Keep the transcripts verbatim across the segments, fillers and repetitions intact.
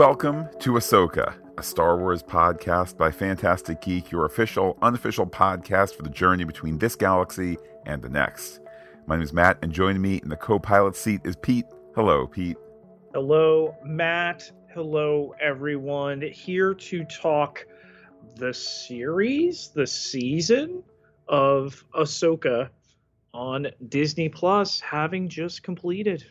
Welcome to Ahsoka, a Star Wars podcast by Phantastic Geek, your official, unofficial podcast for the journey between this galaxy and the next. My name is Matt, and joining me in the co-pilot seat is Pete. Hello, Pete. Hello, Matt. Hello, everyone. Here to talk the series, the season of Ahsoka on Disney Plus, having just completed.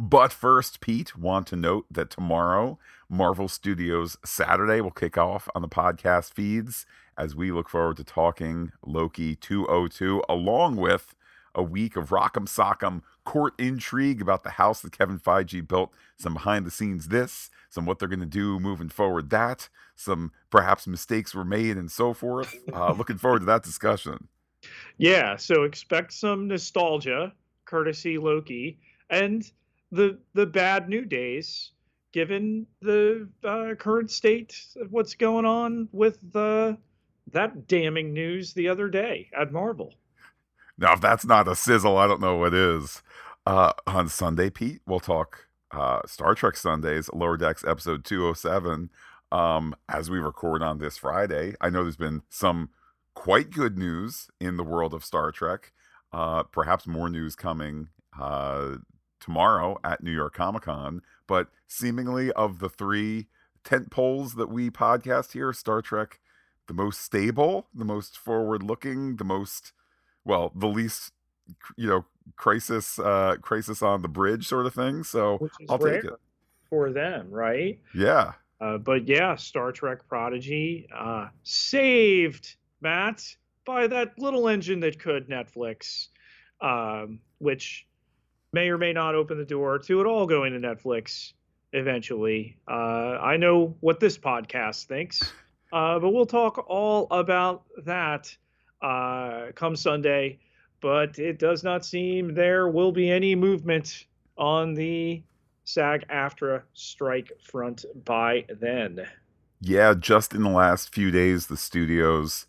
But first, Pete, want to note that tomorrow, Marvel Studios Saturday will kick off on the podcast feeds as we look forward to talking Loki two oh two, along with a week of rock'em sock'em court intrigue about the house that Kevin Feige built, some behind-the-scenes this, some what they're going to do moving forward that, some perhaps mistakes were made and so forth. Uh, looking forward to that discussion. Yeah, so expect some nostalgia, courtesy Loki, and the the bad new days, given the uh, current state of what's going on with uh, that damning news the other day at Marvel. Now, if that's not a sizzle, I don't know what is. Uh, on Sunday, Pete, we'll talk uh, Star Trek Sundays, Lower Decks episode two oh seven, um, as we record on this Friday. I know there's been some quite good news in the world of Star Trek. Uh, perhaps more news coming uh tomorrow at New York Comic Con, but seemingly of the three tent poles that we podcast here, Star Trek, the most stable, the most forward looking, the most, well, the least, you know, crisis, uh, crisis on the bridge sort of thing. So I'll take it for them. Right. Yeah. Uh, but yeah, Star Trek Prodigy, uh, saved, Matt, by that little engine that could, Netflix, um, which may or may not open the door to it all going to Netflix eventually. Uh, I know what this podcast thinks, uh, but we'll talk all about that uh, come Sunday. But it does not seem there will be any movement on the SAG-AFTRA strike front by then. Yeah, just in the last few days, the studios,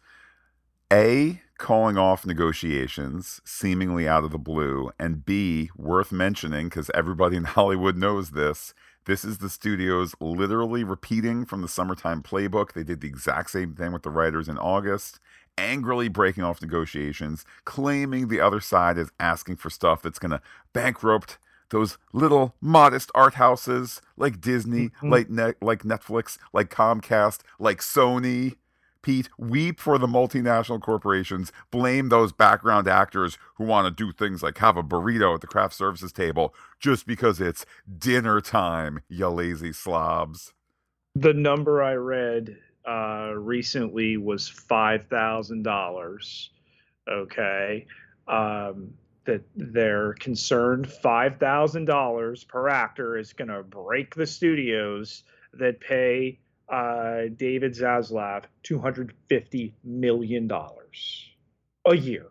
A, calling off negotiations seemingly out of the blue, and B, worth mentioning because everybody in Hollywood knows this, this is the studios literally repeating from the summertime playbook. They did the exact same thing with the writers in August, angrily breaking off negotiations, claiming the other side is asking for stuff that's going to bankrupt those little modest art houses like Disney, mm-hmm. like, ne- like Netflix, like Comcast, like Sony. Pete, weep for the multinational corporations. Blame those background actors who want to do things like have a burrito at the craft services table just because it's dinner time, you lazy slobs. The number I read uh, recently was five thousand dollars, okay? Um, that they're concerned five thousand dollars per actor is going to break the studios that pay Uh, David Zaslav, two hundred fifty million dollars a year.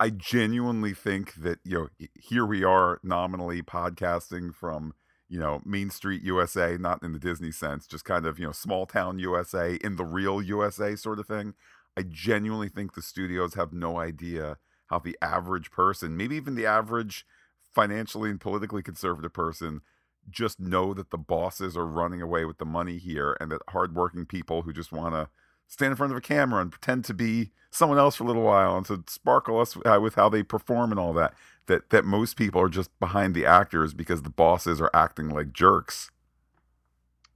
I genuinely think that, you know, here we are nominally podcasting from, you know, Mean Street U S A, not in the Disney sense, just kind of, you know, small town U S A in the real U S A sort of thing. I genuinely think the studios have no idea how the average person, maybe even the average financially and politically conservative person, just know that the bosses are running away with the money here and that hardworking people who just want to stand in front of a camera and pretend to be someone else for a little while and to sparkle us uh, with how they perform and all that, that, that most people are just behind the actors because the bosses are acting like jerks.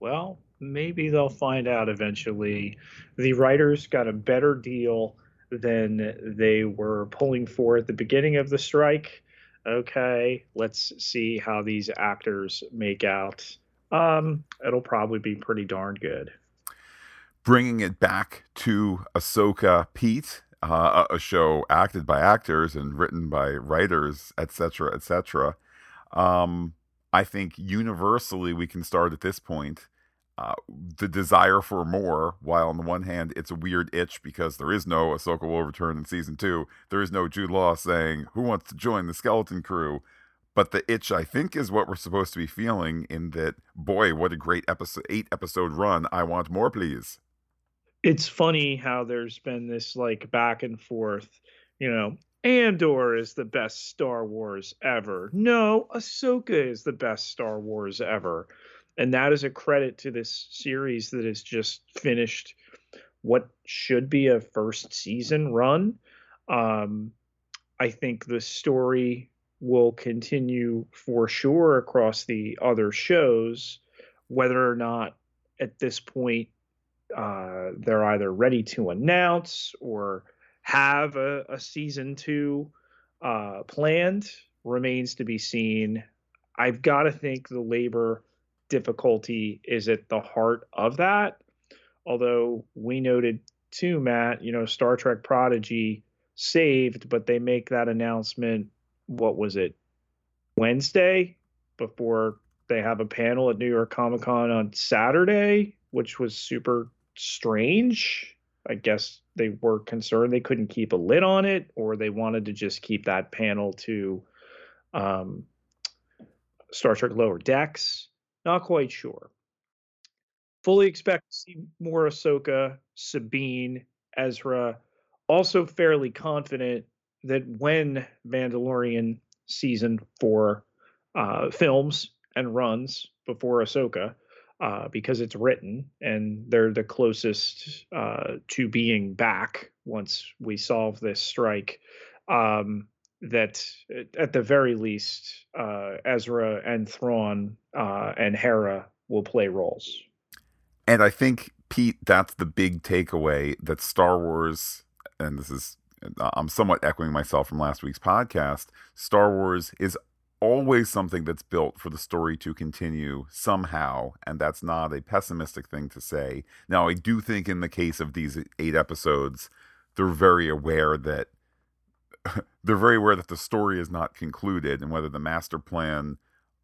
Well, maybe they'll find out eventually. The writers got a better deal than they were pulling for at the beginning of the strike. Okay, let's see how these actors make out. Um, it'll probably be pretty darn good. Bringing it back to Ahsoka, Pete, uh, a show acted by actors and written by writers, et cetera, et cetera. Um, I think universally we can start at this point. Uh, the desire for more, while on the one hand it's a weird itch because there is no Ahsoka will return in season two, there is no Jude Law saying who wants to join the Skeleton Crew, but the itch I think is what we're supposed to be feeling in that, boy, what a great episode, eight episode run, I want more please. It's funny how there's been this like back and forth, you know, Andor is the best Star Wars ever. No, Ahsoka is the best Star Wars ever. And that is a credit to this series that has just finished what should be a first season run. Um, I think the story will continue for sure across the other shows, whether or not at this point uh, they're either ready to announce or have a, a season two uh, planned remains to be seen. I've got to think the labor difficulty is at the heart of that. Although we noted too, Matt, you know, Star Trek Prodigy saved, but they make that announcement, what was it, Wednesday, before they have a panel at New York Comic Con on Saturday, which was super strange. I guess they were concerned they couldn't keep a lid on it, or they wanted to just keep that panel to um, Star Trek Lower Decks. Not quite sure. Fully expect to see more Ahsoka, Sabine, Ezra. Also fairly confident that when Mandalorian season four uh, films and runs before Ahsoka, uh, because it's written and they're the closest uh, to being back once we solve this strike, um, that at the very least uh, Ezra and Thrawn uh, and Hera will play roles. And I think, Pete, that's the big takeaway that Star Wars, and this is, I'm somewhat echoing myself from last week's podcast, Star Wars is always something that's built for the story to continue somehow, and that's not a pessimistic thing to say. Now, I do think in the case of these eight episodes, they're very aware that they're very aware that the story is not concluded, and whether the master plan,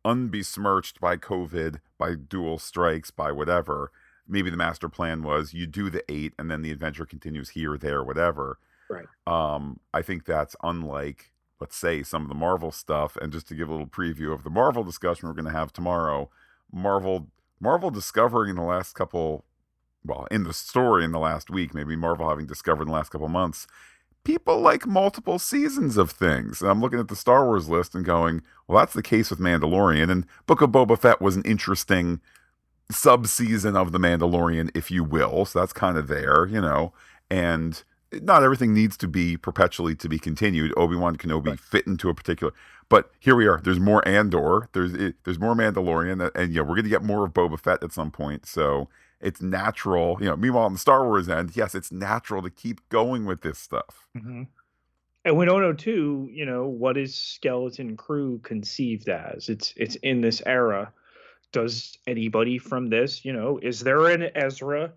unbesmirched by COVID, by dual strikes, by whatever, maybe the master plan was you do the eight and then the adventure continues here, there, whatever. Right. Um, I think that's unlike, let's say, some of the Marvel stuff. And just to give a little preview of the Marvel discussion we're going to have tomorrow, Marvel, Marvel discovering in the last couple, well, in the story in the last week, maybe Marvel having discovered in the last couple months, people like multiple seasons of things. And I'm looking at the Star Wars list and going, well, that's the case with Mandalorian. And Book of Boba Fett was an interesting sub-season of the Mandalorian, if you will. So that's kind of there, you know, and not everything needs to be perpetually to be continued. Obi-Wan Kenobi right. fit into a particular, but here we are. There's more Andor. There's there's more Mandalorian, and yeah, you know, we're going to get more of Boba Fett at some point. So it's natural, you know. Meanwhile, on the Star Wars end, yes, it's natural to keep going with this stuff. Mm-hmm. And we don't know too, you know, what is Skeleton Crew conceived as? It's it's in this era. Does anybody from this, you know, is there an Ezra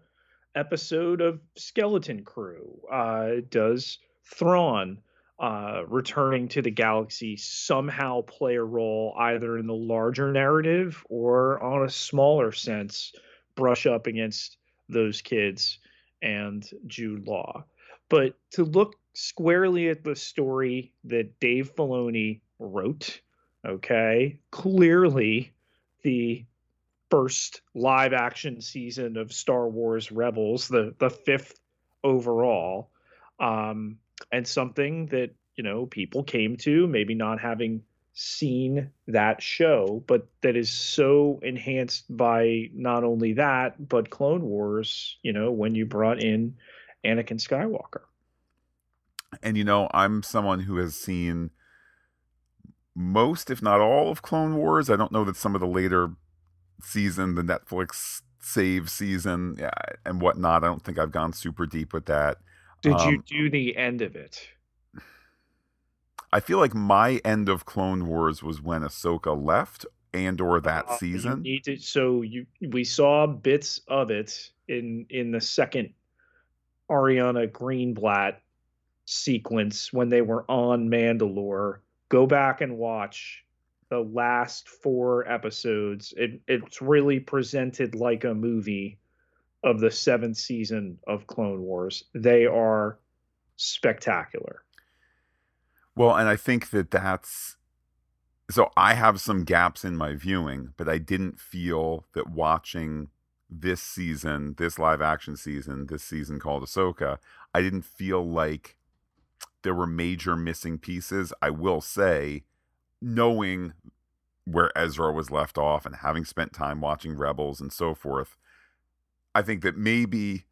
episode of Skeleton Crew? Uh, does Thrawn uh, returning to the galaxy somehow play a role either in the larger narrative or on a smaller sense, brush up against those kids and Jude Law? But to look squarely at the story that Dave Filoni wrote, okay, clearly the first live action season of Star Wars Rebels, the the fifth overall, um, and something that, you know, people came to maybe not having seen that show, but that is so enhanced by not only that, but Clone Wars, you know, when you brought in Anakin Skywalker. And, you know, I'm someone who has seen most, if not all, of Clone Wars. I don't know that some of the later season, the Netflix save season, yeah, and whatnot, I don't think I've gone super deep with that. Did um, you do the end of it? I feel like my end of Clone Wars was when Ahsoka left, and or that uh, season. You need to, so you we saw bits of it in in the second Ariana Greenblatt sequence when they were on Mandalore. Go back and watch the last four episodes. It, it's really presented like a movie of the seventh season of Clone Wars. They are spectacular. Well, and I think that that's... So I have some gaps in my viewing, but I didn't feel that watching this season, this live action season, this season called Ahsoka, I didn't feel like there were major missing pieces. I will say, knowing where Ezra was left off and having spent time watching Rebels and so forth, I think that maybe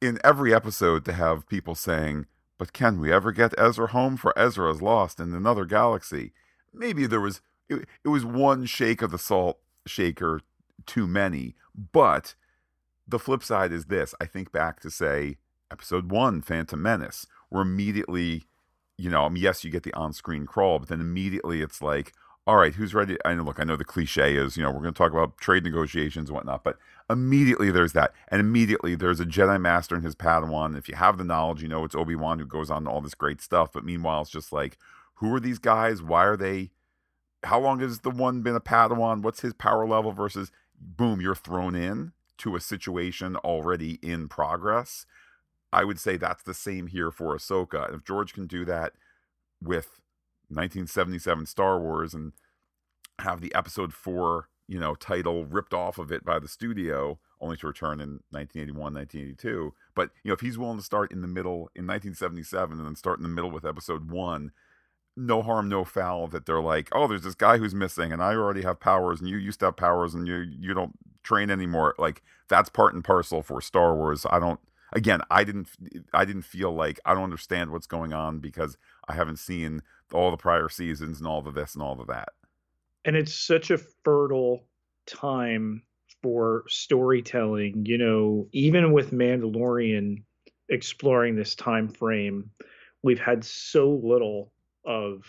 in every episode to have people saying, but can we ever get Ezra home, for Ezra is lost in another galaxy? Maybe there was, it, it was one shake of the salt shaker too many. But the flip side is this. I think back to, say, episode one, Phantom Menace, where immediately, you know, yes, you get the on-screen crawl, but then immediately it's like, all right, who's ready? And look, I know the cliche is, you know, we're going to talk about trade negotiations and whatnot, but immediately there's that. And immediately there's a Jedi Master and his Padawan. And if you have the knowledge, you know it's Obi-Wan who goes on to all this great stuff. But meanwhile, it's just like, who are these guys? Why are they? How long has the one been a Padawan? What's his power level? Versus, boom, you're thrown in to a situation already in progress. I would say that's the same here for Ahsoka. And if George can do that with nineteen seventy-seven Star Wars and have the episode four, you know, title ripped off of it by the studio, only to return in nineteen eighty-one, nineteen eighty-two. But, you know, if he's willing to start in the middle in nineteen seventy-seven and then start in the middle with episode one, no harm, no foul that they're like, oh, there's this guy who's missing and I already have powers and you used to have powers and you you don't train anymore. Like, that's part and parcel for Star Wars. I don't, again, I didn't, I didn't feel like I don't understand what's going on because I haven't seen all the prior seasons and all the this and all of that. And it's such a fertile time for storytelling, you know, even with Mandalorian exploring this time frame, we've had so little of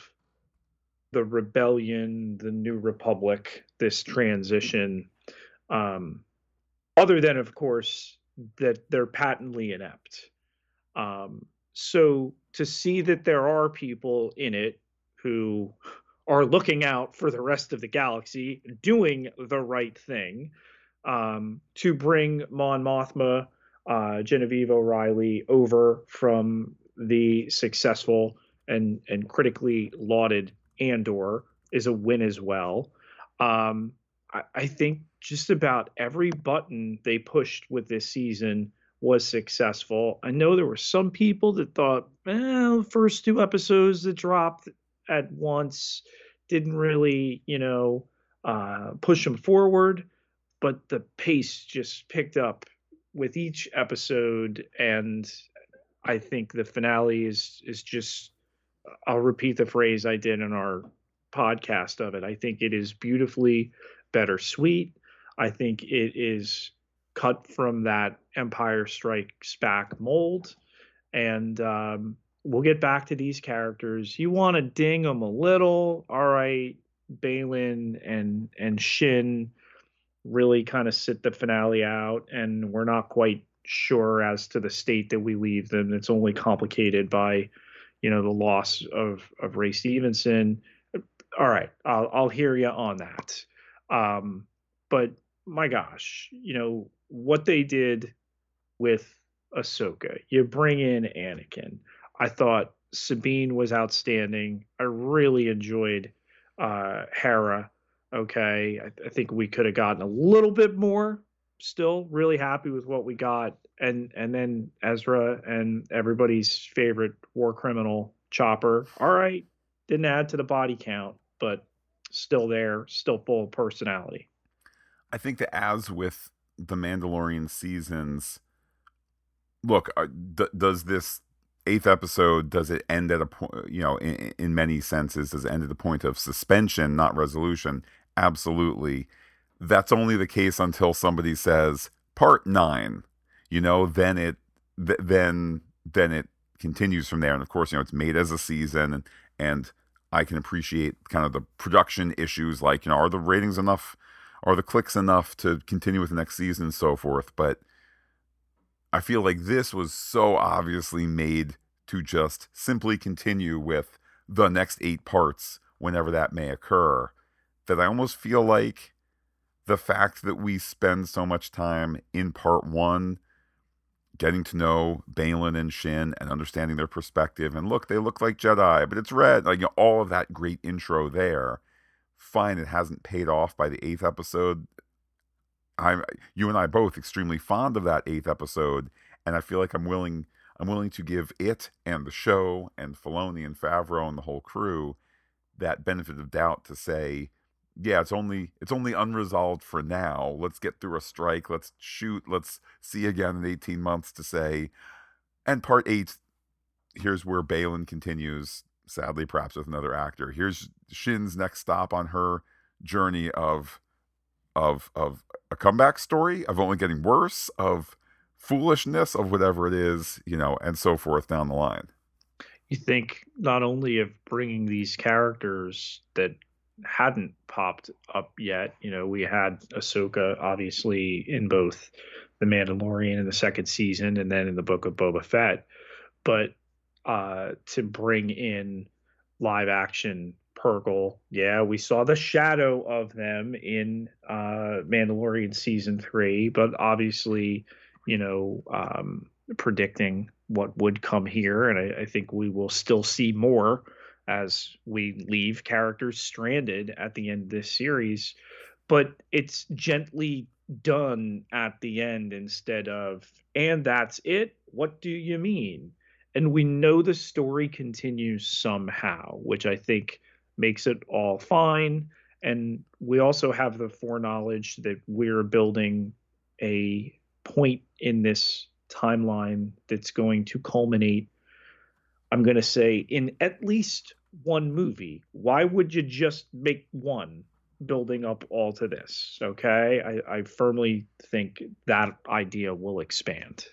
the rebellion, the New Republic, this transition, um, other than, of course, that they're patently inept. Um, so to see that there are people in it who are looking out for the rest of the galaxy, doing the right thing, um, to bring Mon Mothma, uh, Genevieve O'Reilly over from the successful and, and critically lauded Andor is a win as well. Um, I, I think just about every button they pushed with this season was successful. I know there were some people that thought, well, eh, first two episodes that dropped at once didn't really, you know, uh, push them forward, but the pace just picked up with each episode. And I think the finale is, is just, I'll repeat the phrase I did in our podcast of it. I think it is beautifully bittersweet. I think it is cut from that Empire Strikes Back mold. And um, we'll get back to these characters. You want to ding them a little. All right, Balin and, and Shin really kind of sit the finale out. And we're not quite sure as to the state that we leave them. It's only complicated by, you know, the loss of, of Ray Stevenson. All right, I'll, I'll hear you on that. Um, but my gosh, you know, what they did with Ahsoka, you bring in Anakin. I thought Sabine was outstanding. I really enjoyed uh, Hera. Okay, I, I think we could have gotten a little bit more. Still really happy with what we got. And and then Ezra and everybody's favorite war criminal, Chopper. All right, didn't add to the body count, but still there, still full of personality. I think that as with the Mandalorian seasons, look, uh, d- does this eighth episode, does it end at a point, you know, in, in many senses, does it end at the point of suspension, not resolution? Absolutely. That's only the case until somebody says part nine, you know, then it, th- then, then it continues from there. And of course, you know, it's made as a season, and, and I can appreciate kind of the production issues. Like, you know, are the ratings enough? Are the clicks enough to continue with the next season and so forth? But I feel like this was so obviously made to just simply continue with the next eight parts whenever that may occur, that I almost feel like the fact that we spend so much time in part one getting to know Balin and Shin and understanding their perspective, and look, they look like Jedi, but it's red, like, you know, all of that great intro there. Fine, it hasn't paid off by the eighth episode. I'm, you and I both extremely fond of that eighth episode, and I feel like I'm willing, I'm willing to give it and the show and Filoni and Favreau and the whole crew that benefit of doubt to say yeah, it's only it's only unresolved for now. Let's get through a strike. Let's shoot. Let's see again in eighteen months to say. And part eight, here's where Balin continues, sadly, perhaps with another actor. Here's Shin's next stop on her journey of of of a comeback story, of only getting worse, of foolishness, of whatever it is, you know, and so forth down the line. You think not only of bringing these characters that hadn't popped up yet, you know, we had Ahsoka obviously in both The Mandalorian in the second season and then in the Book of Boba Fett, but uh, to bring in live action Purgle. Yeah, we saw the shadow of them in uh, Mandalorian season three, but obviously, you know, um, predicting what would come here. And I, I think we will still see more as we leave characters stranded at the end of this series, but it's gently done at the end instead of, and that's it. What do you mean? And we know the story continues somehow, which I think makes it all fine. And we also have the foreknowledge that we're building a point in this timeline that's going to culminate, I'm going to say, in at least one movie. Why would you just make one building up all to this? Okay. I, I firmly think that idea will expand.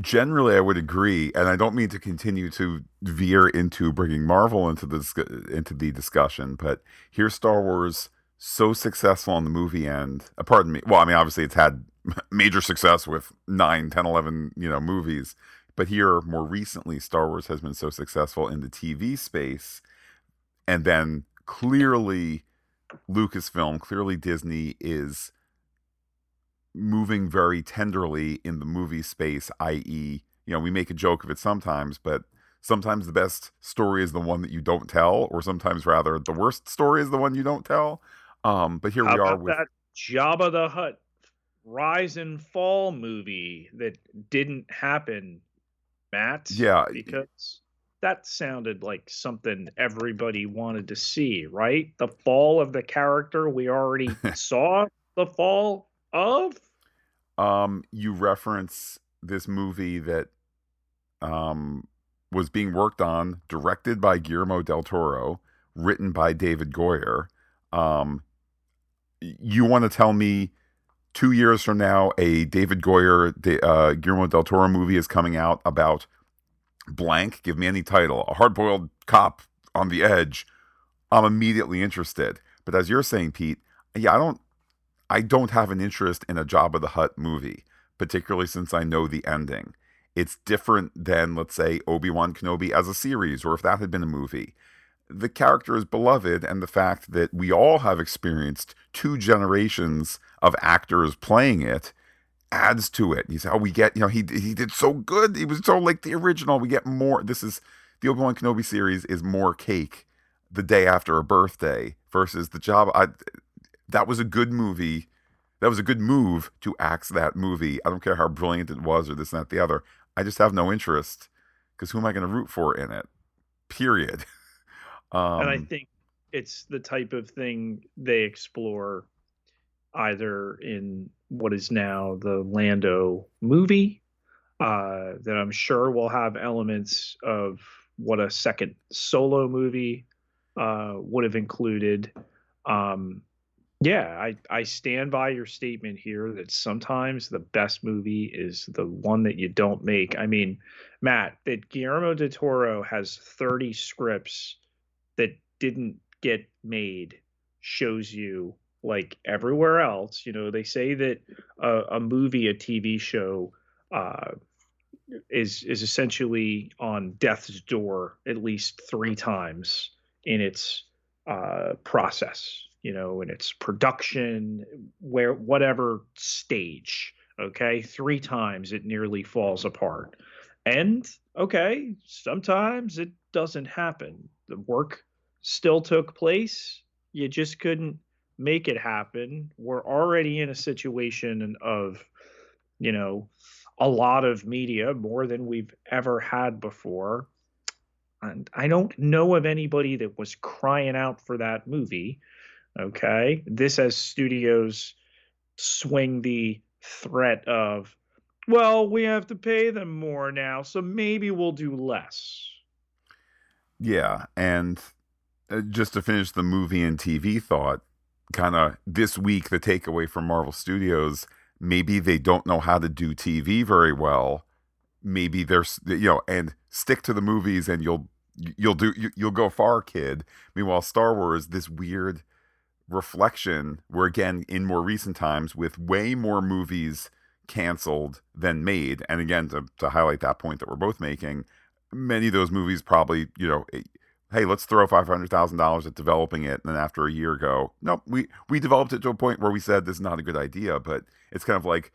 Generally, I would agree. And I don't mean to continue to veer into bringing Marvel into the, into the discussion, but here's Star Wars so successful on the movie end. Uh, pardon me. Well, I mean, obviously it's had major success with nine, ten, eleven, you know, movies. But here, more recently, Star Wars has been so successful in the T V space. And then clearly Lucasfilm, clearly Disney is moving very tenderly in the movie space, that is, you know, we make a joke of it sometimes, but sometimes the best story is the one that you don't tell, or sometimes rather the worst story is the one you don't tell. Um, but here How we are with that Jabba the Hutt rise and fall movie that didn't happen, Matt. Yeah, because that sounded like something everybody wanted to see, right? The fall of the character we already saw the fall of. Um, you reference this movie that um was being worked on, directed by Guillermo del Toro, written by David Goyer. Um, you want to tell me two years from now, a David Goyer, uh, Guillermo del Toro movie is coming out about blank. Give me any title. A hard-boiled cop on the edge. I'm immediately interested. But as you're saying, Pete, yeah, I don't, I don't have an interest in a Jabba the Hutt movie, particularly since I know the ending. It's different than, let's say, Obi-Wan Kenobi as a series, or if that had been a movie. The character is beloved, and the fact that we all have experienced two generations of actors playing it adds to it. You say, "Oh, we get, you know, he he did so good. He was so like the original. We get more." This is the Obi-Wan Kenobi series is more cake the day after a birthday versus the job. I, that was a good movie. That was a good move to axe that movie. I don't care how brilliant it was or this and that the other. I just have no interest because who am I going to root for in it? Period. Um, and I think it's the type of thing they explore either in what is now the Lando movie, uh, that I'm sure will have elements of what a second Solo movie uh, would have included. Um, yeah, I, I stand by your statement here that sometimes the best movie is the one that you don't make. I mean, Matt, that Guillermo del Toro has thirty scripts that didn't get made shows you, like everywhere else, you know, they say that uh, a movie, a T V show uh, is is essentially on death's door at least three times in its uh, process, you know, in its production, where whatever stage. OK, three times it nearly falls apart. And OK, sometimes it doesn't happen. The work still took place. You just couldn't make it happen. We're already in a situation of, you know, a lot of media, more than we've ever had before. And I don't know of anybody that was crying out for that movie. Okay. This as studios swing the threat of, well, we have to pay them more now, so maybe we'll do less. Yeah. And just to finish the movie and T V thought, kind of this week, the takeaway from Marvel Studios, maybe they don't know how to do T V very well. Maybe there's, you know, and stick to the movies and you'll, you'll do, you'll go far, kid. Meanwhile, Star Wars, this weird reflection where, again, in more recent times with way more movies canceled than made. And again, to, to highlight that point that we're both making, many of those movies probably, you know, hey, let's throw five hundred thousand dollars at developing it. And then after a year go, nope, we, we developed it to a point where we said this is not a good idea, but it's kind of like,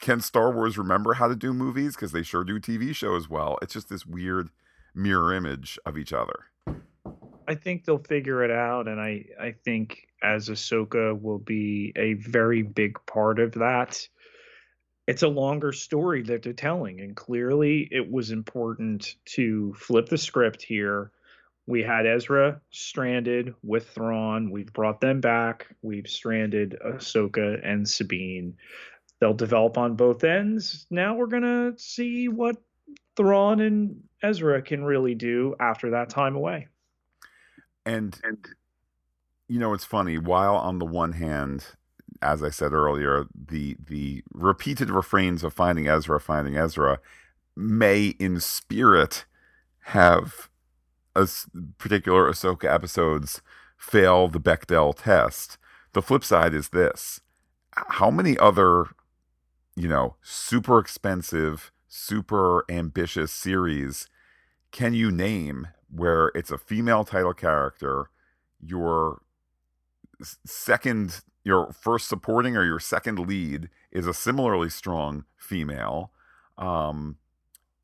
can Star Wars remember how to do movies? Because they sure do T V shows well. It's just this weird mirror image of each other. I think they'll figure it out, and I, I think as Ahsoka will be a very big part of that. It's a longer story that they're telling, and clearly it was important to flip the script here. We had Ezra stranded with Thrawn. We've brought them back. We've stranded Ahsoka and Sabine. They'll develop on both ends. Now we're going to see what Thrawn and Ezra can really do after that time away. And, and, you know, it's funny. While on the one hand, as I said earlier, the the repeated refrains of finding Ezra, finding Ezra, may in spirit have a particular Ahsoka episodes fail the Bechdel test. The flip side is this. How many other, you know, super expensive, super ambitious series can you name where it's a female title character, your second, your first supporting or your second lead is a similarly strong female? Um,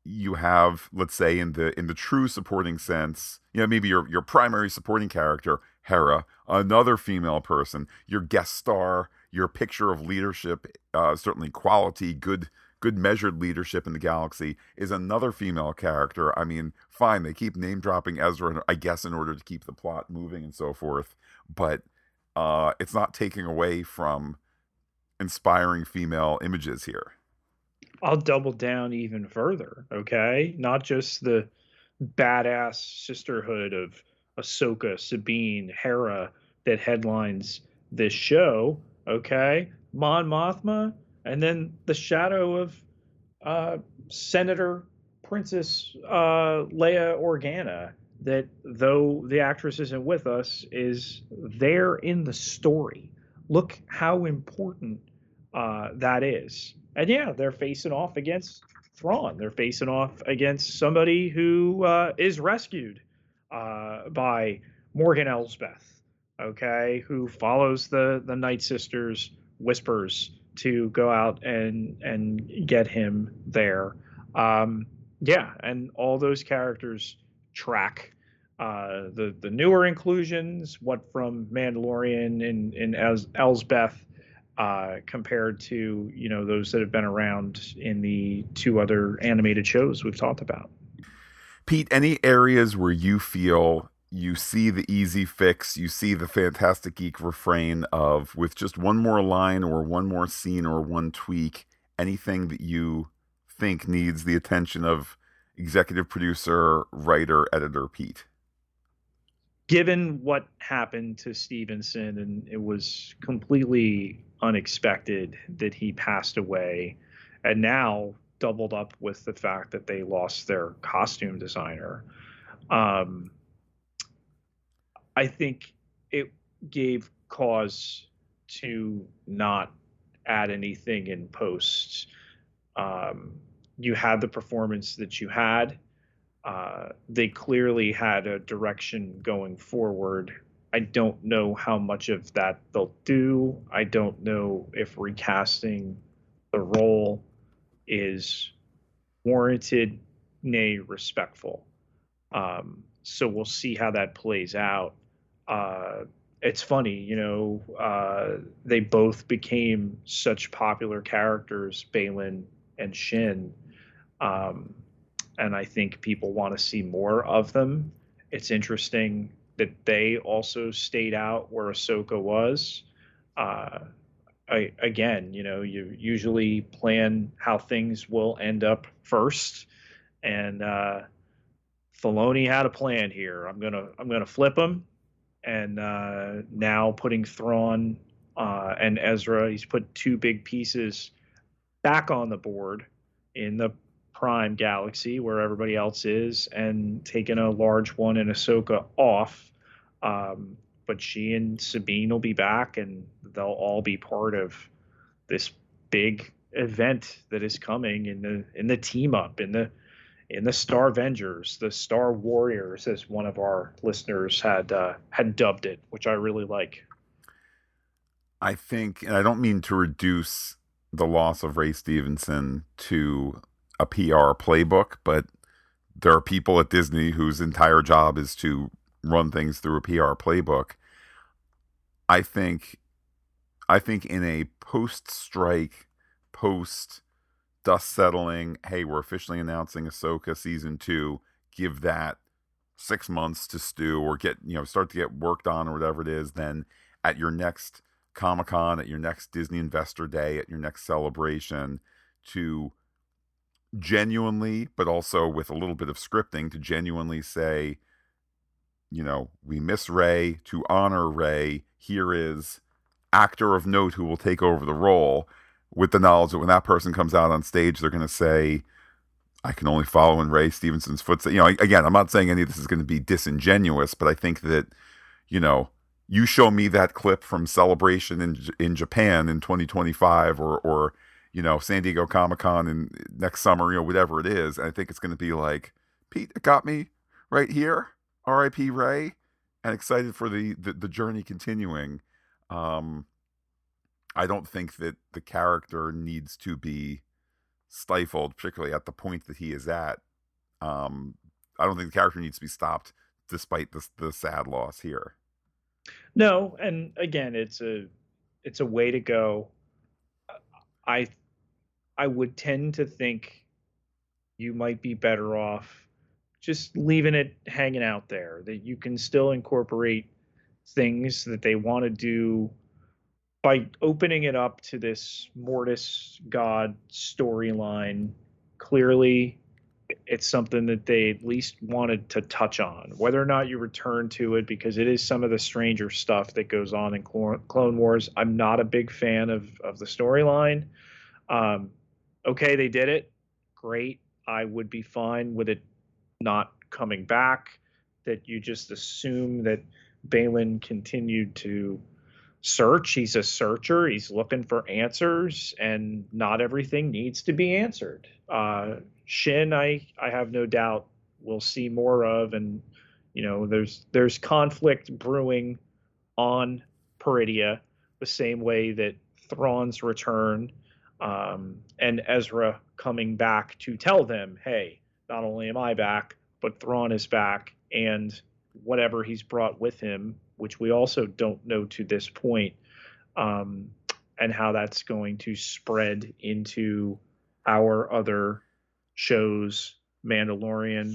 you have, let's say, in the in the true supporting sense, you know, maybe your your primary supporting character, Hera, another female person, your guest star, your picture of leadership, uh, certainly quality, good good measured leadership in the galaxy is another female character. I mean, fine, they keep name-dropping Ezra, I guess, in order to keep the plot moving and so forth. But uh, it's not taking away from inspiring female images here. I'll double down even further, okay? Not just the badass sisterhood of Ahsoka, Sabine, Hera that headlines this show, okay? Mon Mothma, and then the shadow of uh, Senator Princess uh, Leia Organa, that though the actress isn't with us, is there in the story. Look how important uh, that is. And yeah, they're facing off against Thrawn. They're facing off against somebody who uh, is rescued uh, by Morgan Elsbeth, okay, who follows the, the Night Sisters' whispers to go out and and get him there. Um, yeah, and all those characters track uh, the the newer inclusions, what from Mandalorian and, and as Elsbeth uh, compared to, you know, those that have been around in the two other animated shows we've talked about. Pete, any areas where you feel you see the easy fix, you see the Phantastic Geek refrain of, with just one more line or one more scene or one tweak, anything that you think needs the attention of executive producer, writer, editor Pete? Given what happened to Stevenson, and it was completely unexpected that he passed away, and now doubled up with the fact that they lost their costume designer, um, I think it gave cause to not add anything in post. Um, you had the performance that you had. Uh, they clearly had a direction going forward. I don't know how much of that they'll do. I don't know if recasting the role is warranted, nay, respectful. Um, so we'll see how that plays out. Uh, it's funny, you know, uh, they both became such popular characters, Balin and Shin. Um, and I think people want to see more of them. It's interesting that they also stayed out where Ahsoka was. Uh, I, again, you know, you usually plan how things will end up first, and uh, Filoni had a plan here. I'm gonna I'm gonna flip him, and uh, now putting Thrawn uh, and Ezra, he's put two big pieces back on the board in the Prime Galaxy where everybody else is, and taking a large one in Ahsoka off. Um, but she and Sabine will be back, and they'll all be part of this big event that is coming in the in the team up, in the in the Star Avengers, the Star Warriors, as one of our listeners had uh, had dubbed it, which I really like. I think, and I don't mean to reduce the loss of Ray Stevenson to a P R playbook, but there are people at Disney whose entire job is to run things through a P R playbook. I think, I think in a post-strike, post-dust settling, hey, we're officially announcing Ahsoka season two, give that six months to stew or get, you know, start to get worked on or whatever it is. Then at your next Comic-Con, at your next Disney Investor Day, at your next celebration, to genuinely, but also with a little bit of scripting, to genuinely say, you know, we miss Ray, to honor Ray, here is actor of note who will take over the role, with the knowledge that when that person comes out on stage, they're going to say, I can only follow in Ray Stevenson's footsteps. You know, again, I'm not saying any of this is going to be disingenuous, but I think that, you know, you show me that clip from Celebration in in Japan in twenty twenty-five, or, or, you know, San Diego Comic-Con in next summer, you know, whatever it is. And I think it's going to be like, Pete, it got me right here. R I P Ray, and excited for the, the, the journey continuing. Um, I don't think that the character needs to be stifled, particularly at the point that he is at. Um, I don't think the character needs to be stopped despite the, the sad loss here. No. And again, it's a, it's a way to go. I, I would tend to think you might be better off just leaving it hanging out there, that you can still incorporate things that they want to do by opening it up to this Mortis God storyline. Clearly, it's something that they at least wanted to touch on. Whether or not you return to it, because it is some of the stranger stuff that goes on in Clone Wars. I'm not a big fan of, of the storyline. Um, okay, they did it. Great. I would be fine with it not coming back, that you just assume that Balin continued to search. He's a searcher. He's looking for answers, and not everything needs to be answered. Uh, Shin, I, I have no doubt we'll see more of, and, you know, there's, there's conflict brewing on Peridia the same way that Thrawn's return um, and Ezra coming back to tell them, hey, not only am I back, but Thrawn is back, and whatever he's brought with him, which we also don't know to this point, um, and how that's going to spread into our other shows, Mandalorian,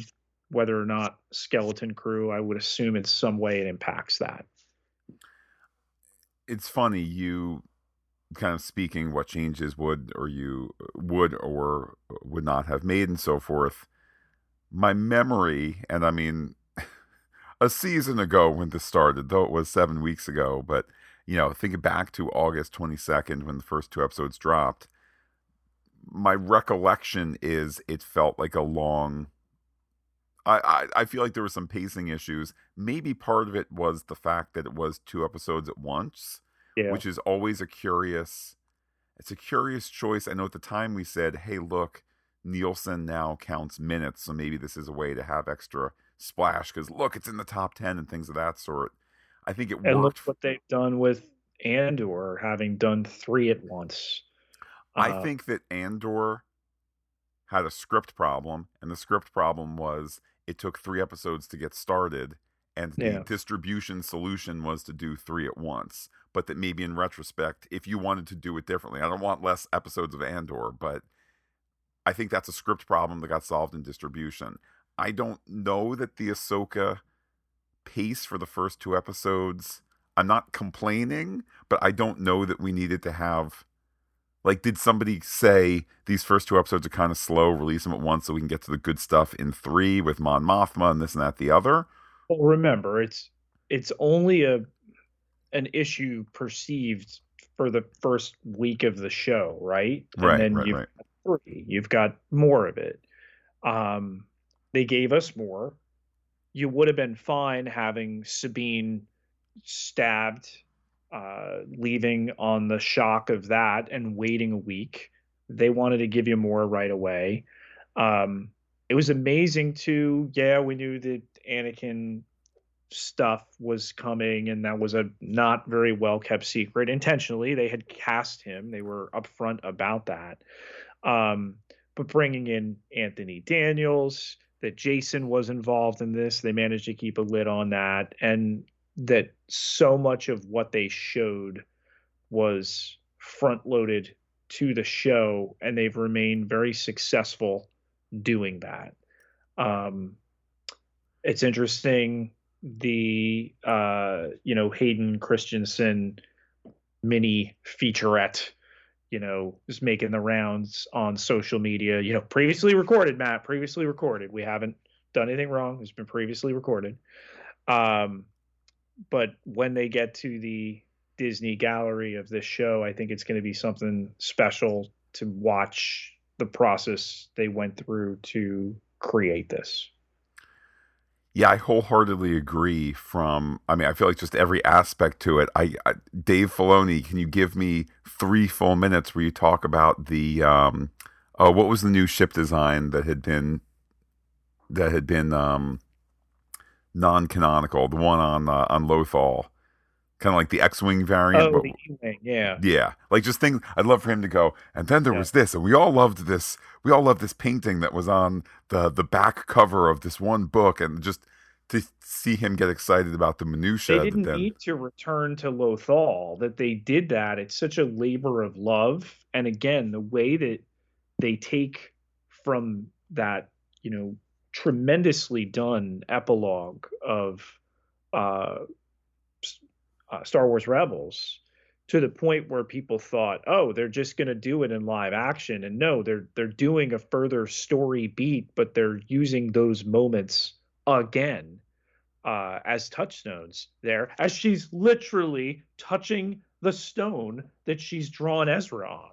whether or not Skeleton Crew, I would assume in some way it impacts that. It's funny, you kind of speaking what changes would or you would or would not have made and so forth. My memory, and I mean, a season ago when this started, though it was seven weeks ago, but, you know, thinking back to August twenty-second when the first two episodes dropped, my recollection is it felt like a long, I, I, I feel like there were some pacing issues. Maybe part of it was the fact that it was two episodes at once, yeah. Which is always a curious, it's a curious choice. I know at the time we said, hey, look, Nielsen now counts minutes, so maybe this is a way to have extra splash because look, it's in the top ten and things of that sort. I think it and worked. Look what they've done with Andor, having done three at once. I uh, think that Andor had a script problem, and the script problem was it took three episodes to get started, and the yeah. distribution solution was to do three at once. But that maybe in retrospect, if you wanted to do it differently, I don't want less episodes of Andor, but I think that's a script problem that got solved in distribution. I don't know that the Ahsoka pace for the first two episodes, I'm not complaining, but I don't know that we needed to have, like, did somebody say these first two episodes are kind of slow, release them at once so we can get to the good stuff in three with Mon Mothma and this and that, the other? Well, remember, it's it's only a an issue perceived for the first week of the show, right? And right, then right, you've, right. Got three. You've got more of it. Um, they gave us more. You would have been fine having Sabine stabbed, uh, leaving on the shock of that and waiting a week. They wanted to give you more right away. Um, it was amazing too. Yeah, we knew that Anakin stuff was coming, and that was a not very well kept secret. Intentionally, they had cast him. They were upfront about that. Um, but bringing in Anthony Daniels, that Jason was involved in this, they managed to keep a lid on that, and that so much of what they showed was front loaded to the show, and they've remained very successful doing that. Um, it's interesting. The, uh, you know, Hayden Christensen mini featurette, you know, is making the rounds on social media, you know, previously recorded, Matt, previously recorded. We haven't done anything wrong. It's been previously recorded. Um, but when they get to the Disney gallery of this show, I think it's going to be something special to watch the process they went through to create this. Yeah, I wholeheartedly agree. From, I mean, I feel like just every aspect to it. I, I Dave Filoni, can you give me three full minutes where you talk about the, um, uh, what was the new ship design that had been, that had been um, non-canonical, the one on uh, on Lothal, kind of like the X-Wing variant. Oh, but, the E-Wing, yeah. Yeah, like just things, I'd love for him to go, and then there yeah. was this, and we all loved this, we all loved this painting that was on the the back cover of this one book, and just to see him get excited about the minutiae. They didn't then, need to return to Lothal, that they did that. It's such a labor of love. And again, the way that they take from that, you know, tremendously done epilogue of uh, uh, Star Wars Rebels, to the point where people thought, oh, they're just going to do it in live action. And no, they're they're doing a further story beat, but they're using those moments again uh, as touchstones there, as she's literally touching the stone that she's drawn Ezra on.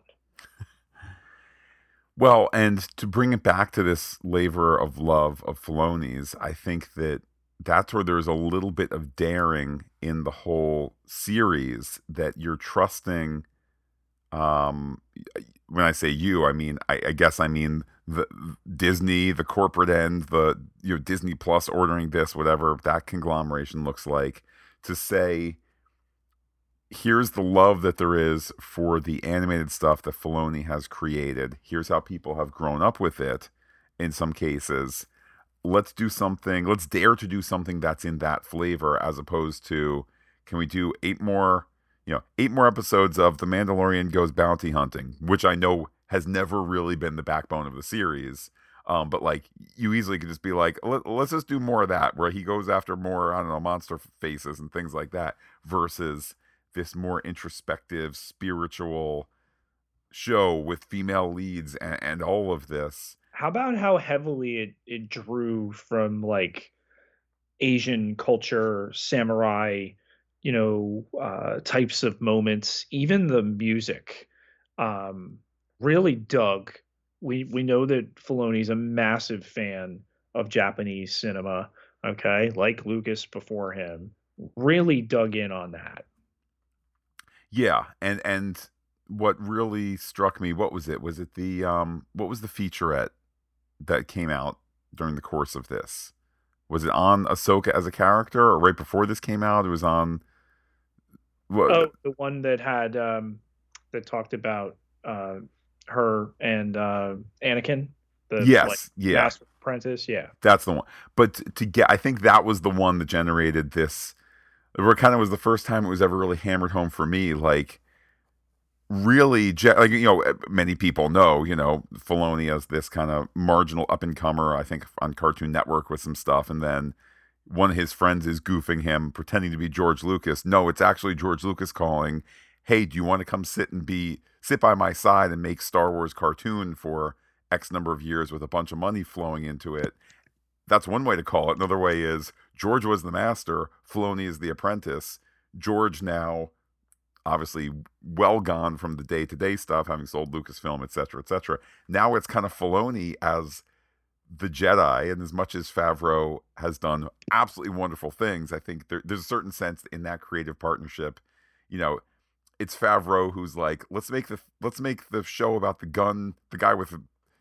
Well, and to bring it back to this labor of love of Filoni's, I think that that's where there's a little bit of daring in the whole series, that you're trusting. Um, when I say you, I mean, I, I guess I mean the Disney, the corporate end, the, you know, Disney Plus ordering this, whatever that conglomeration looks like, to say, here's the love that there is for the animated stuff that Filoni has created. Here's how people have grown up with it in some cases. Let's do something, let's dare to do something that's in that flavor, as opposed to, can we do eight more, you know, eight more episodes of The Mandalorian Goes Bounty Hunting, which I know has never really been the backbone of the series. Um, but like, you easily could just be like, Let, let's just do more of that, where he goes after more, I don't know, monster faces and things like that, versus this more introspective, spiritual show with female leads and, and all of this. How about how heavily it, it drew from like Asian culture, samurai, you know, uh, types of moments, even the music, um, really dug. We, we know that Filoni's a massive fan of Japanese cinema. Okay. Like Lucas before him, really dug in on that. Yeah. And, and what really struck me, what was it? Was it the, um, what was the featurette that came out during the course of this? Was it on Ahsoka as a character, or right before this came out? It was on. What? Oh, the one that had, um, that talked about, uh, her and, uh, Anakin. The, yes. Like, yeah. Master Apprentice. Yeah. That's the one. But to, to get, I think that was the one that generated this. It kind of was the first time it was ever really hammered home for me. Like, really, like, you know, many people know, you know, Filoni as this kind of marginal up and comer, I think, on Cartoon Network with some stuff. And then one of his friends is goofing him, pretending to be George Lucas. No, it's actually George Lucas calling, hey, do you want to come sit and be sit by my side and make Star Wars cartoon for X number of years with a bunch of money flowing into it? That's one way to call it. Another way is George was the master, Filoni is the apprentice. George now, obviously, well gone from the day-to-day stuff, having sold Lucasfilm, et cetera, et cetera. Now it's kind of Filoni as the Jedi, and as much as Favreau has done absolutely wonderful things, I think there, there's a certain sense in that creative partnership, you know, it's Favreau who's like, let's make the let's make the show about the gun, the guy with,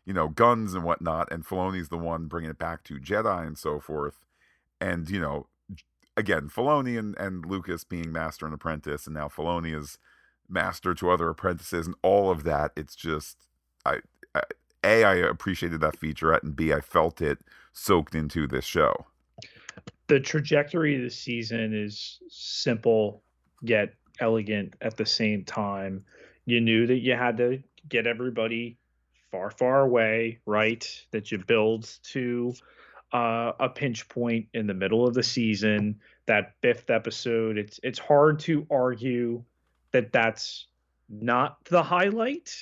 you know, guns and whatnot, and Filoni's the one bringing it back to Jedi and so forth. And, you know, again, Filoni and, and Lucas being master and apprentice, and now Filoni is master to other apprentices, and all of that. It's just, I, I A, I appreciated that featurette, and B, I felt it soaked into this show. The trajectory of the season is simple yet elegant at the same time. You knew that you had to get everybody far, far away, right? That you build to uh, a pinch point in the middle of the season. That fifth episode, it's it's hard to argue that that's not the highlight.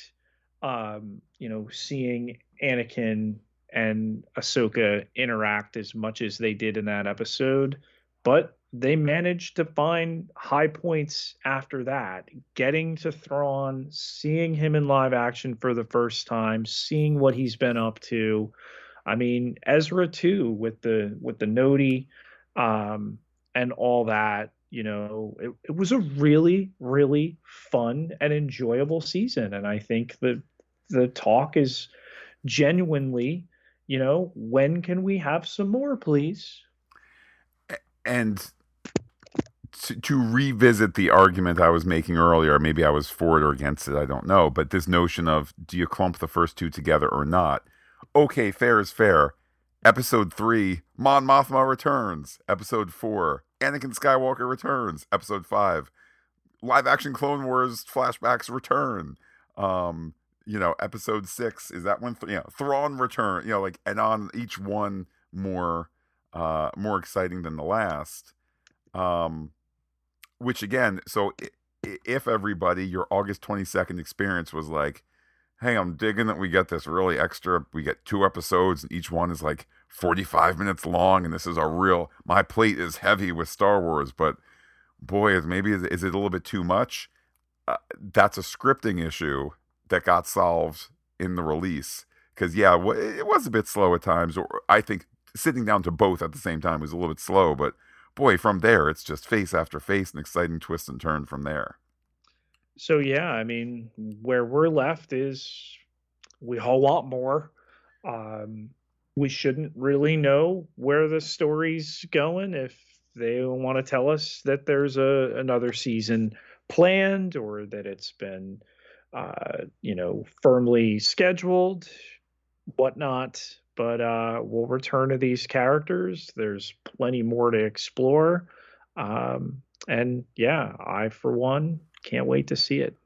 Um, you know, seeing Anakin and Ahsoka interact as much as they did in that episode, but they managed to find high points after that. Getting to Thrawn, seeing him in live action for the first time, seeing what he's been up to. I mean, Ezra too, with the with the Nodi, um, and all that. You know, it, it was a really, really fun and enjoyable season. And I think that the talk is genuinely, you know, when can we have some more, please? And to, to revisit the argument I was making earlier, maybe I was for it or against it, I don't know. But this notion of, do you clump the first two together or not? Okay, fair is fair. Episode three, Mon Mothma returns. Episode four, Anakin Skywalker returns. Episode five, live action Clone Wars flashbacks return. Um, you know, episode six, is that one? Th- you know, Thrawn return. You know, like, and on each one more, uh, more exciting than the last. Um, which again, so if everybody, your August twenty-second experience was like, hey, I'm digging that we get this really extra. We get two episodes, and each one is like forty-five minutes long, and this is a real, my plate is heavy with Star Wars, but boy, is maybe is, is it a little bit too much? Uh, that's a scripting issue that got solved in the release, because yeah, it was a bit slow at times. Or I think sitting down to both at the same time was a little bit slow, but boy, from there, it's just face after face, an exciting twist and turn from there. So, yeah, I mean, where we're left is we all want more. Um, we shouldn't really know where the story's going if they want to tell us that there's a, another season planned, or that it's been, uh, you know, firmly scheduled, whatnot. But uh, we'll return to these characters. There's plenty more to explore. Um, and, yeah, I, for one, can't wait to see it.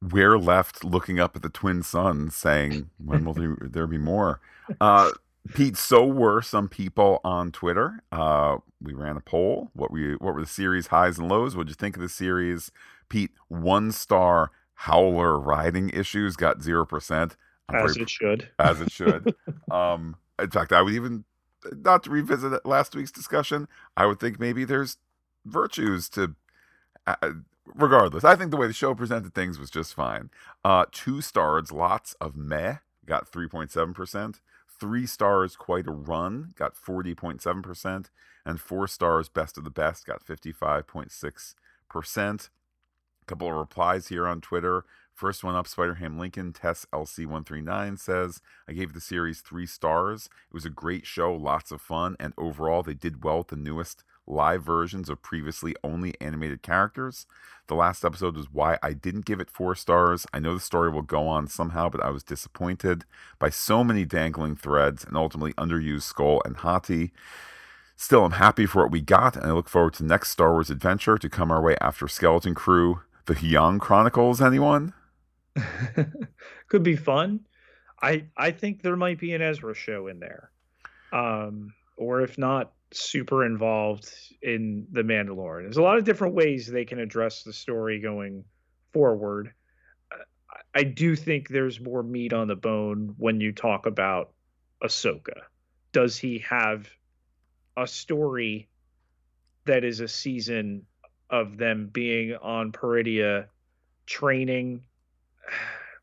We're left looking up at the twin suns saying, when will there, there be more? Uh, Pete, so were some people on Twitter. Uh, we ran a poll. What were, you, what were the series highs and lows? What did you think of the series? Pete, one star howler riding issues got zero percent. I'm as pretty, it should. As it should. um, in fact, I would even, not to revisit last week's discussion, I would think maybe there's virtues to... Uh, regardless, I think the way the show presented things was just fine. Uh, two stars, lots of meh, got three point seven percent. Three stars, quite a run, got forty point seven percent. And four stars, best of the best, got fifty-five point six percent. A couple of replies here on Twitter. First one up, Spider-Ham Lincoln, Tess L C one three nine says, I gave the series three stars. It was a great show, lots of fun, and overall they did well with the newest live versions of previously only animated characters. The last episode was why I didn't give it four stars. I know the story will go on somehow, but I was disappointed by so many dangling threads and ultimately underused Skull and Hati. Still, I'm happy for what we got, and I look forward to the next Star Wars adventure to come our way after Skeleton Crew. The Hyang Chronicles, anyone? Could be fun. I I think there might be an Ezra show in there, um, or if not, super involved in the Mandalorian. There's a lot of different ways they can address the story going forward. I do think there's more meat on the bone when you talk about Ahsoka. Does he have a story that is a season of them being on Peridia training?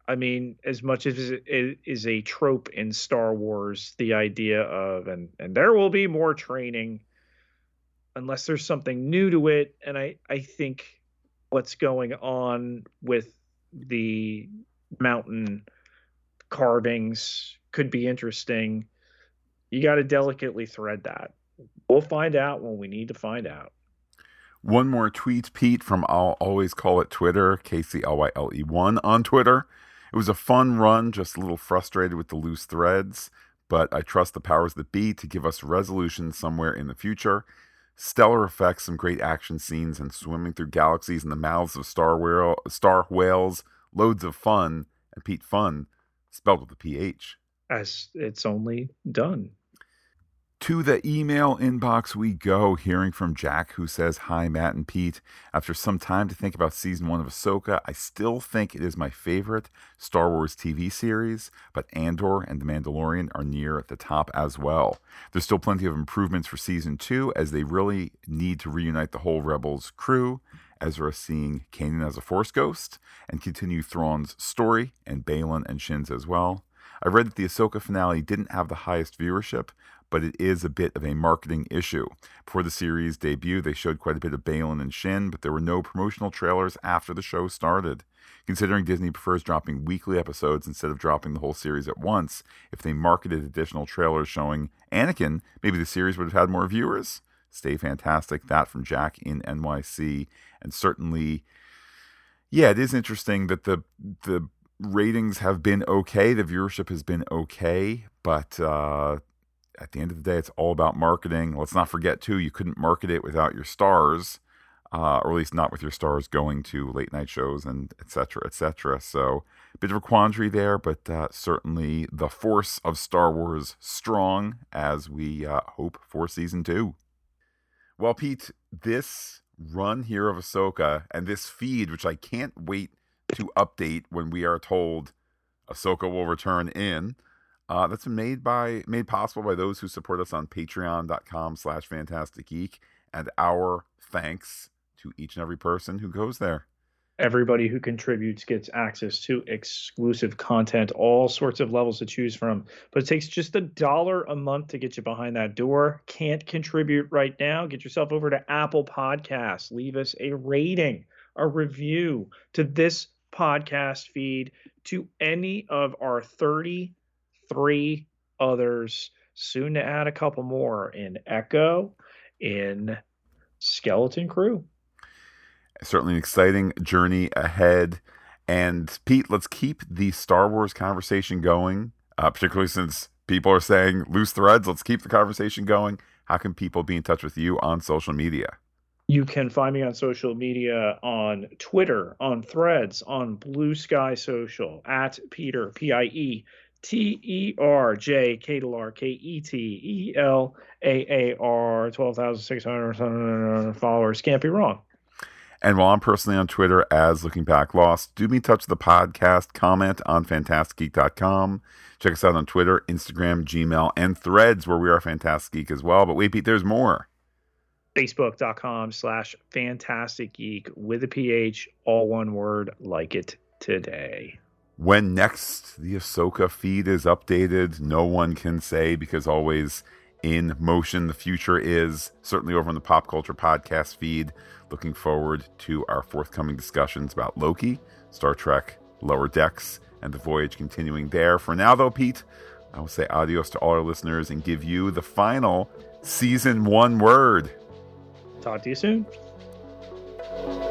I mean, as much as it is a trope in Star Wars, the idea of, and, and there will be more training unless there's something new to it. And I, I think what's going on with the mountain carvings could be interesting. You got to delicately thread that. We'll find out when we need to find out. One more tweet, Pete, from I'll Always Call It Twitter, K C L Y L E one on Twitter. It was a fun run, just a little frustrated with the loose threads, but I trust the powers that be to give us resolution somewhere in the future. Stellar effects, some great action scenes, and swimming through galaxies in the mouths of star whale, star whales. Loads of fun, and Pete, fun, spelled with a P H. As it's only done. To the email inbox we go, hearing from Jack, who says, "Hi, Matt and Pete. After some time to think about season one of Ahsoka, I still think it is my favorite Star Wars T V series, but Andor and The Mandalorian are near at the top as well. There's still plenty of improvements for season two, as they really need to reunite the whole Rebels crew, Ezra seeing Kanan as a Force ghost, and continue Thrawn's story, and Balin and Shin's as well. I read that the Ahsoka finale didn't have the highest viewership, but it is a bit of a marketing issue. Before the series debut, they showed quite a bit of Balin and Shin, but there were no promotional trailers after the show started. Considering Disney prefers dropping weekly episodes instead of dropping the whole series at once, if they marketed additional trailers showing Anakin, maybe the series would have had more viewers. Stay fantastic." That from Jack in N Y C. And certainly, yeah, it is interesting that the the ratings have been okay. The viewership has been okay. But uh, at the end of the day, it's all about marketing. Let's not forget, too, you couldn't market it without your stars, uh, or at least not with your stars going to late night shows and et cetera, et cetera. So a bit of a quandary there, but uh, certainly the force of Star Wars strong as we uh, hope for season two. Well, Pete, this run here of Ahsoka and this feed, which I can't wait to update when we are told Ahsoka will return in, uh, that's been made by made possible by those who support us on patreon dot com slash fantastic geek, and our thanks to each and every person who goes there. Everybody who contributes gets access to exclusive content, all sorts of levels to choose from. But it takes just a dollar a month to get you behind that door. Can't contribute right now? Get yourself over to Apple Podcasts. Leave us a rating, a review to this podcast feed, to any of our thirty-three others. Soon to add a couple more in Echo, in Skeleton Crew. Certainly an exciting journey ahead. And Pete, let's keep the Star Wars conversation going, uh, particularly since people are saying loose threads. Let's keep the conversation going. How can people be in touch with you on social media? You can find me on social media, on Twitter, on Threads, on Blue Sky Social, at Peter, P I E T E R J K E T E L A A R, twelve thousand six hundred followers. Can't be wrong. And while I'm personally on Twitter as Looking Back Lost, do me touch the podcast, comment on fantastic geek dot com. Check us out on Twitter, Instagram, Gmail, and Threads, where we are Fantastic Geek as well. But wait, Pete, there's more. Facebook dot com slash fantastic geek with a P H, all one word, like it today. When next the Ahsoka feed is updated, no one can say, because always in motion. The future is certainly over on the Pop Culture Podcast feed. Looking forward to our forthcoming discussions about Loki, Star Trek, Lower Decks, and the voyage continuing there. For now, though, Pete, I will say adios to all our listeners and give you the final season one word. Talk to you soon.